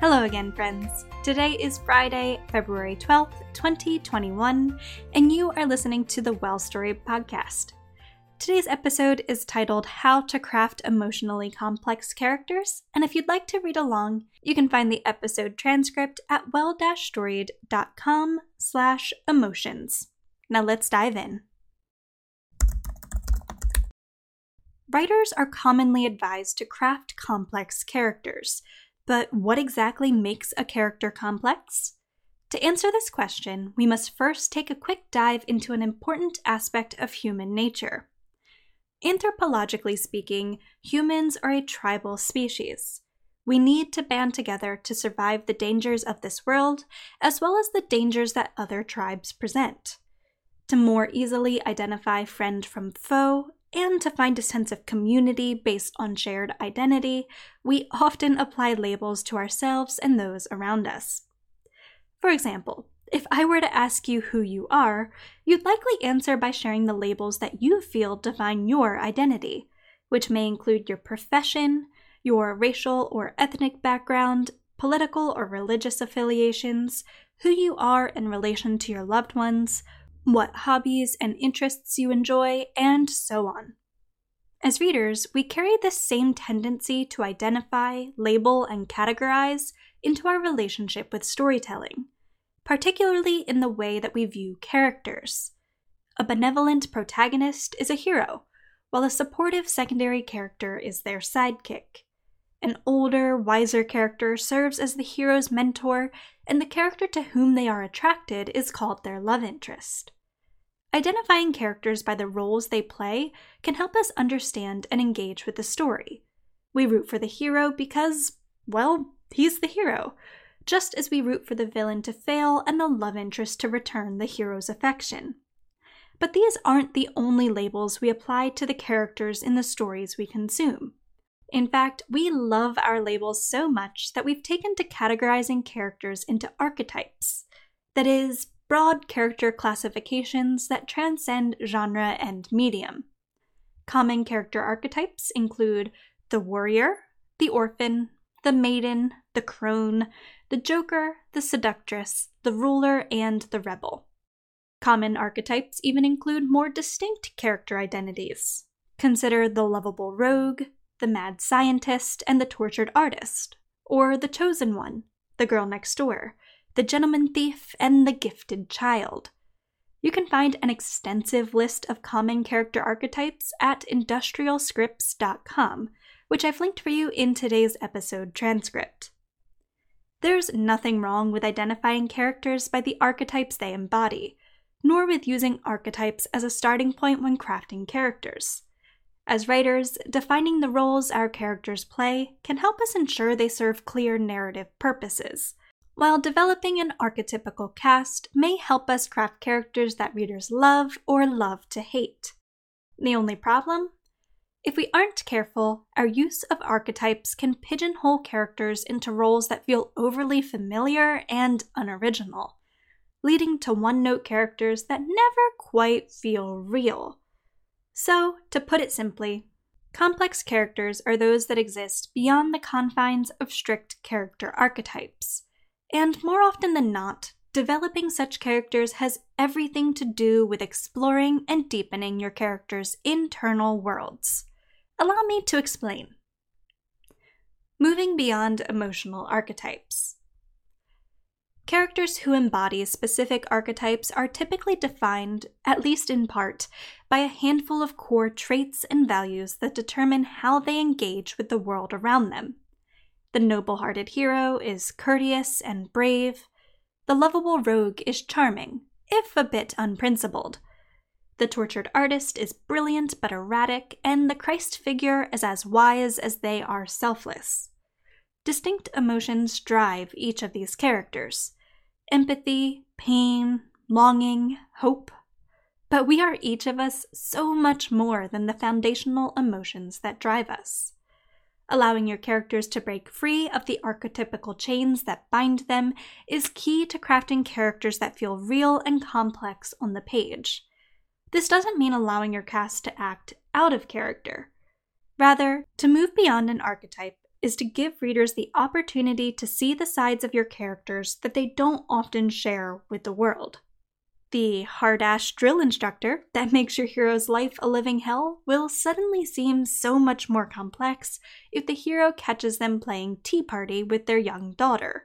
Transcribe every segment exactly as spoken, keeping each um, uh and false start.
Hello again, friends. Today is Friday, February twelfth, twenty twenty-one, and you are listening to the Well-Storied Podcast. Today's episode is titled How to Craft Emotionally Complex Characters, and if you'd like to read along, you can find the episode transcript at well-storied.com slash emotions. Now let's dive in. Writers are commonly advised to craft complex characters. But what exactly makes a character complex? To answer this question, we must first take a quick dive into an important aspect of human nature. Anthropologically speaking, humans are a tribal species. We need to band together to survive the dangers of this world, as well as the dangers that other tribes present. To more easily identify friend from foe, and to find a sense of community based on shared identity, we often apply labels to ourselves and those around us. For example, if I were to ask you who you are, you'd likely answer by sharing the labels that you feel define your identity, which may include your profession, your racial or ethnic background, political or religious affiliations, who you are in relation to your loved ones, what hobbies and interests you enjoy, and so on. As readers, we carry this same tendency to identify, label, and categorize into our relationship with storytelling, particularly in the way that we view characters. A benevolent protagonist is a hero, while a supportive secondary character is their sidekick. An older, wiser character serves as the hero's mentor, and the character to whom they are attracted is called their love interest. Identifying characters by the roles they play can help us understand and engage with the story. We root for the hero because, well, he's the hero, just as we root for the villain to fail and the love interest to return the hero's affection. But these aren't the only labels we apply to the characters in the stories we consume. In fact, we love our labels so much that we've taken to categorizing characters into archetypes, that is, broad character classifications that transcend genre and medium. Common character archetypes include the warrior, the orphan, the maiden, the crone, the joker, the seductress, the ruler, and the rebel. Common archetypes even include more distinct character identities. Consider the lovable rogue, the mad scientist, and the tortured artist, or the chosen one, the girl next door, the gentleman thief, and the gifted child. You can find an extensive list of common character archetypes at industrial scripts dot com, which I've linked for you in today's episode transcript. There's nothing wrong with identifying characters by the archetypes they embody, nor with using archetypes as a starting point when crafting characters. As writers, defining the roles our characters play can help us ensure they serve clear narrative purposes, while developing an archetypical cast may help us craft characters that readers love or love to hate. The only problem? If we aren't careful, our use of archetypes can pigeonhole characters into roles that feel overly familiar and unoriginal, leading to one-note characters that never quite feel real. So, to put it simply, complex characters are those that exist beyond the confines of strict character archetypes. And more often than not, developing such characters has everything to do with exploring and deepening your character's internal worlds. Allow me to explain. Moving beyond emotional archetypes. Characters who embody specific archetypes are typically defined, at least in part, by a handful of core traits and values that determine how they engage with the world around them. The noble-hearted hero is courteous and brave. The lovable rogue is charming, if a bit unprincipled. The tortured artist is brilliant but erratic, and the Christ figure is as wise as they are selfless. Distinct emotions drive each of these characters: empathy, pain, longing, hope. But we are each of us so much more than the foundational emotions that drive us. Allowing your characters to break free of the archetypical chains that bind them is key to crafting characters that feel real and complex on the page. This doesn't mean allowing your cast to act out of character. Rather, to move beyond an archetype is to give readers the opportunity to see the sides of your characters that they don't often share with the world. The hard-ass drill instructor that makes your hero's life a living hell will suddenly seem so much more complex if the hero catches them playing tea party with their young daughter,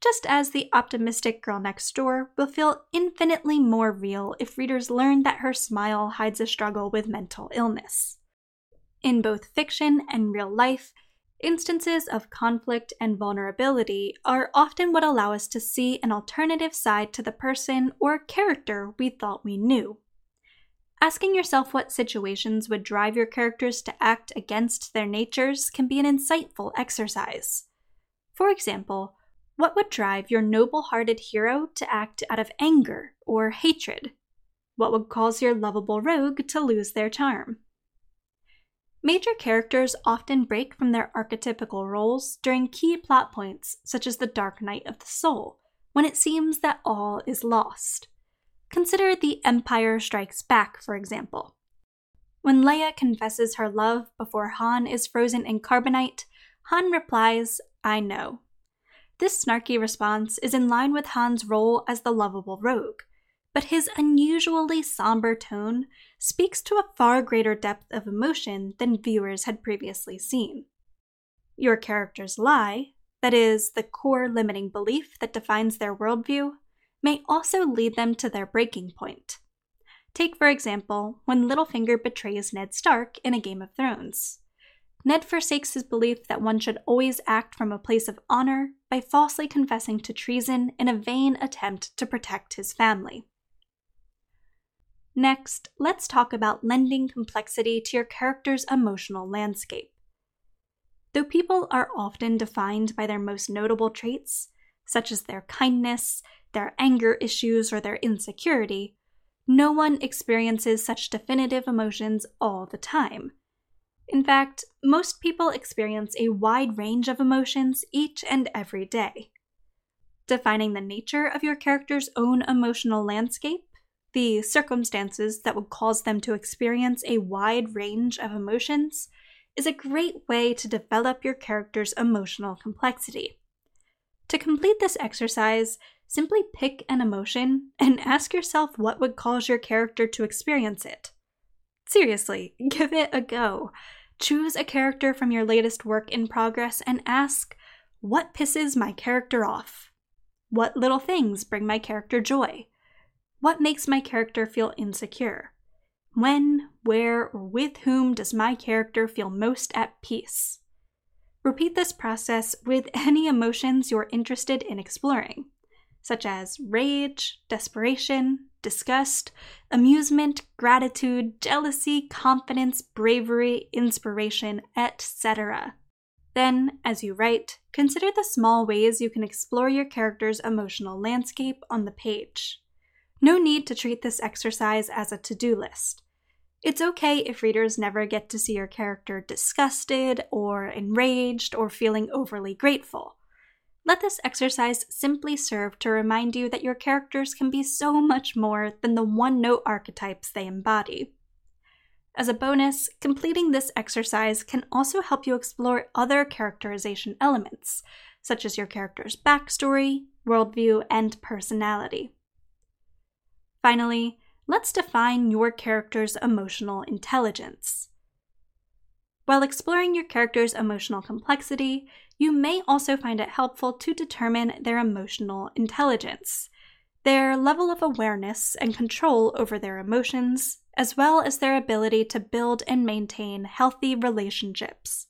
just as the optimistic girl next door will feel infinitely more real if readers learn that her smile hides a struggle with mental illness. In both fiction and real life, instances of conflict and vulnerability are often what allow us to see an alternative side to the person or character we thought we knew. Asking yourself what situations would drive your characters to act against their natures can be an insightful exercise. For example, what would drive your noble-hearted hero to act out of anger or hatred? What would cause your lovable rogue to lose their charm? Major characters often break from their archetypical roles during key plot points, such as the Dark Night of the Soul, when it seems that all is lost. Consider The Empire Strikes Back, for example. When Leia confesses her love before Han is frozen in carbonite, Han replies, "I know." This snarky response is in line with Han's role as the lovable rogue, but his unusually somber tone speaks to a far greater depth of emotion than viewers had previously seen. Your character's lie, that is, the core limiting belief that defines their worldview, may also lead them to their breaking point. Take, for example, when Littlefinger betrays Ned Stark in A Game of Thrones. Ned forsakes his belief that one should always act from a place of honor by falsely confessing to treason in a vain attempt to protect his family. Next, let's talk about lending complexity to your character's emotional landscape. Though people are often defined by their most notable traits, such as their kindness, their anger issues, or their insecurity, no one experiences such definitive emotions all the time. In fact, most people experience a wide range of emotions each and every day. Defining the nature of your character's own emotional landscape, the circumstances that would cause them to experience a wide range of emotions, is a great way to develop your character's emotional complexity. To complete this exercise, simply pick an emotion and ask yourself what would cause your character to experience it. Seriously, give it a go. Choose a character from your latest work in progress and ask, what pisses my character off? What little things bring my character joy? What makes my character feel insecure? When, where, or with whom does my character feel most at peace? Repeat this process with any emotions you're interested in exploring, such as rage, desperation, disgust, amusement, gratitude, jealousy, confidence, bravery, inspiration, et cetera. Then, as you write, consider the small ways you can explore your character's emotional landscape on the page. No need to treat this exercise as a to-do list. It's okay if readers never get to see your character disgusted or enraged or feeling overly grateful. Let this exercise simply serve to remind you that your characters can be so much more than the one-note archetypes they embody. As a bonus, completing this exercise can also help you explore other characterization elements, such as your character's backstory, worldview, and personality. Finally, let's define your character's emotional intelligence. While exploring your character's emotional complexity, you may also find it helpful to determine their emotional intelligence, their level of awareness and control over their emotions, as well as their ability to build and maintain healthy relationships.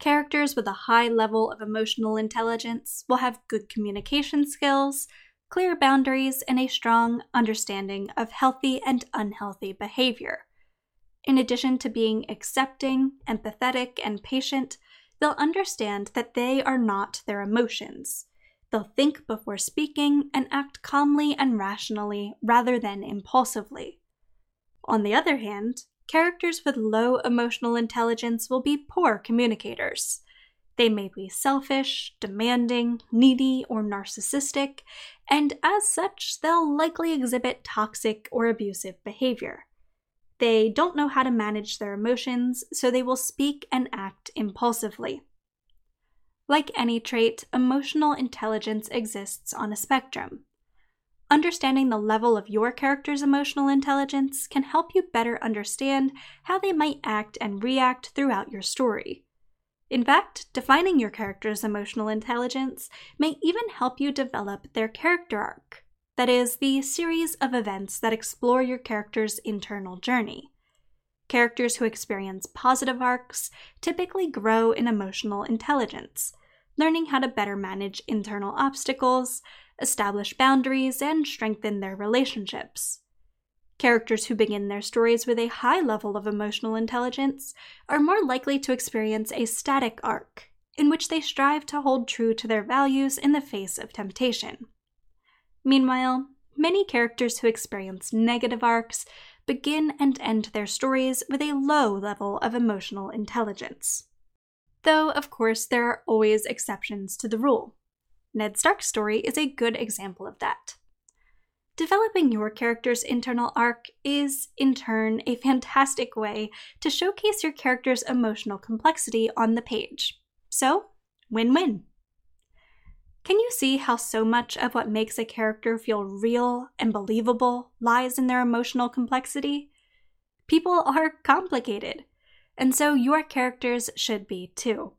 Characters with a high level of emotional intelligence will have good communication skills, clear boundaries, and a strong understanding of healthy and unhealthy behavior. In addition to being accepting, empathetic, and patient, they'll understand that they are not their emotions. They'll think before speaking and act calmly and rationally rather than impulsively. On the other hand, characters with low emotional intelligence will be poor communicators. They may be selfish, demanding, needy, or narcissistic, and as such, they'll likely exhibit toxic or abusive behavior. They don't know how to manage their emotions, so they will speak and act impulsively. Like any trait, emotional intelligence exists on a spectrum. Understanding the level of your character's emotional intelligence can help you better understand how they might act and react throughout your story. In fact, defining your character's emotional intelligence may even help you develop their character arc. That is, the series of events that explore your character's internal journey. Characters who experience positive arcs typically grow in emotional intelligence, learning how to better manage internal obstacles, establish boundaries, and strengthen their relationships. Characters who begin their stories with a high level of emotional intelligence are more likely to experience a static arc, in which they strive to hold true to their values in the face of temptation. Meanwhile, many characters who experience negative arcs begin and end their stories with a low level of emotional intelligence. Though, of course, there are always exceptions to the rule. Ned Stark's story is a good example of that. Developing your character's internal arc is, in turn, a fantastic way to showcase your character's emotional complexity on the page. So, win-win. Can you see how so much of what makes a character feel real and believable lies in their emotional complexity? People are complicated, and so your characters should be too.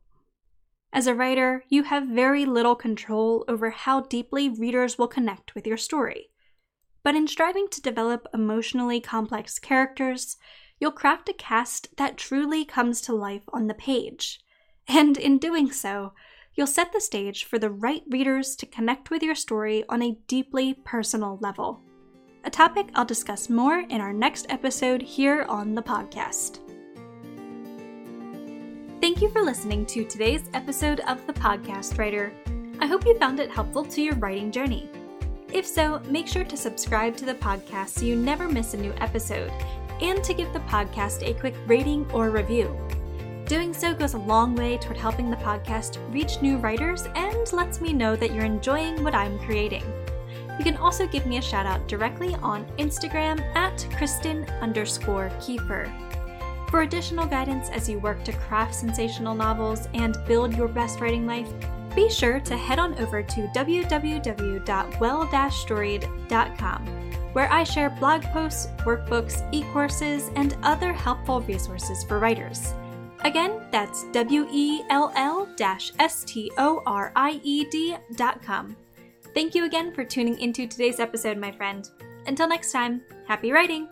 As a writer, you have very little control over how deeply readers will connect with your story. But in striving to develop emotionally complex characters, you'll craft a cast that truly comes to life on the page. And in doing so, you'll set the stage for the right readers to connect with your story on a deeply personal level, a topic I'll discuss more in our next episode here on the podcast. Thank you for listening to today's episode of The Podcast Writer. I hope you found it helpful to your writing journey. If so, make sure to subscribe to the podcast so you never miss a new episode, and to give the podcast a quick rating or review. Doing so goes a long way toward helping the podcast reach new writers and lets me know that you're enjoying what I'm creating. You can also give me a shout out directly on Instagram at Kristen underscore Kiefer. For additional guidance as you work to craft sensational novels and build your best writing life, be sure to head on over to w w w dot well dash storied dot com. where I share blog posts, workbooks, e-courses, and other helpful resources for writers. Again, that's w e l l dash s t o r i e d dot com. Thank you again for tuning into today's episode, my friend. Until next time, happy writing!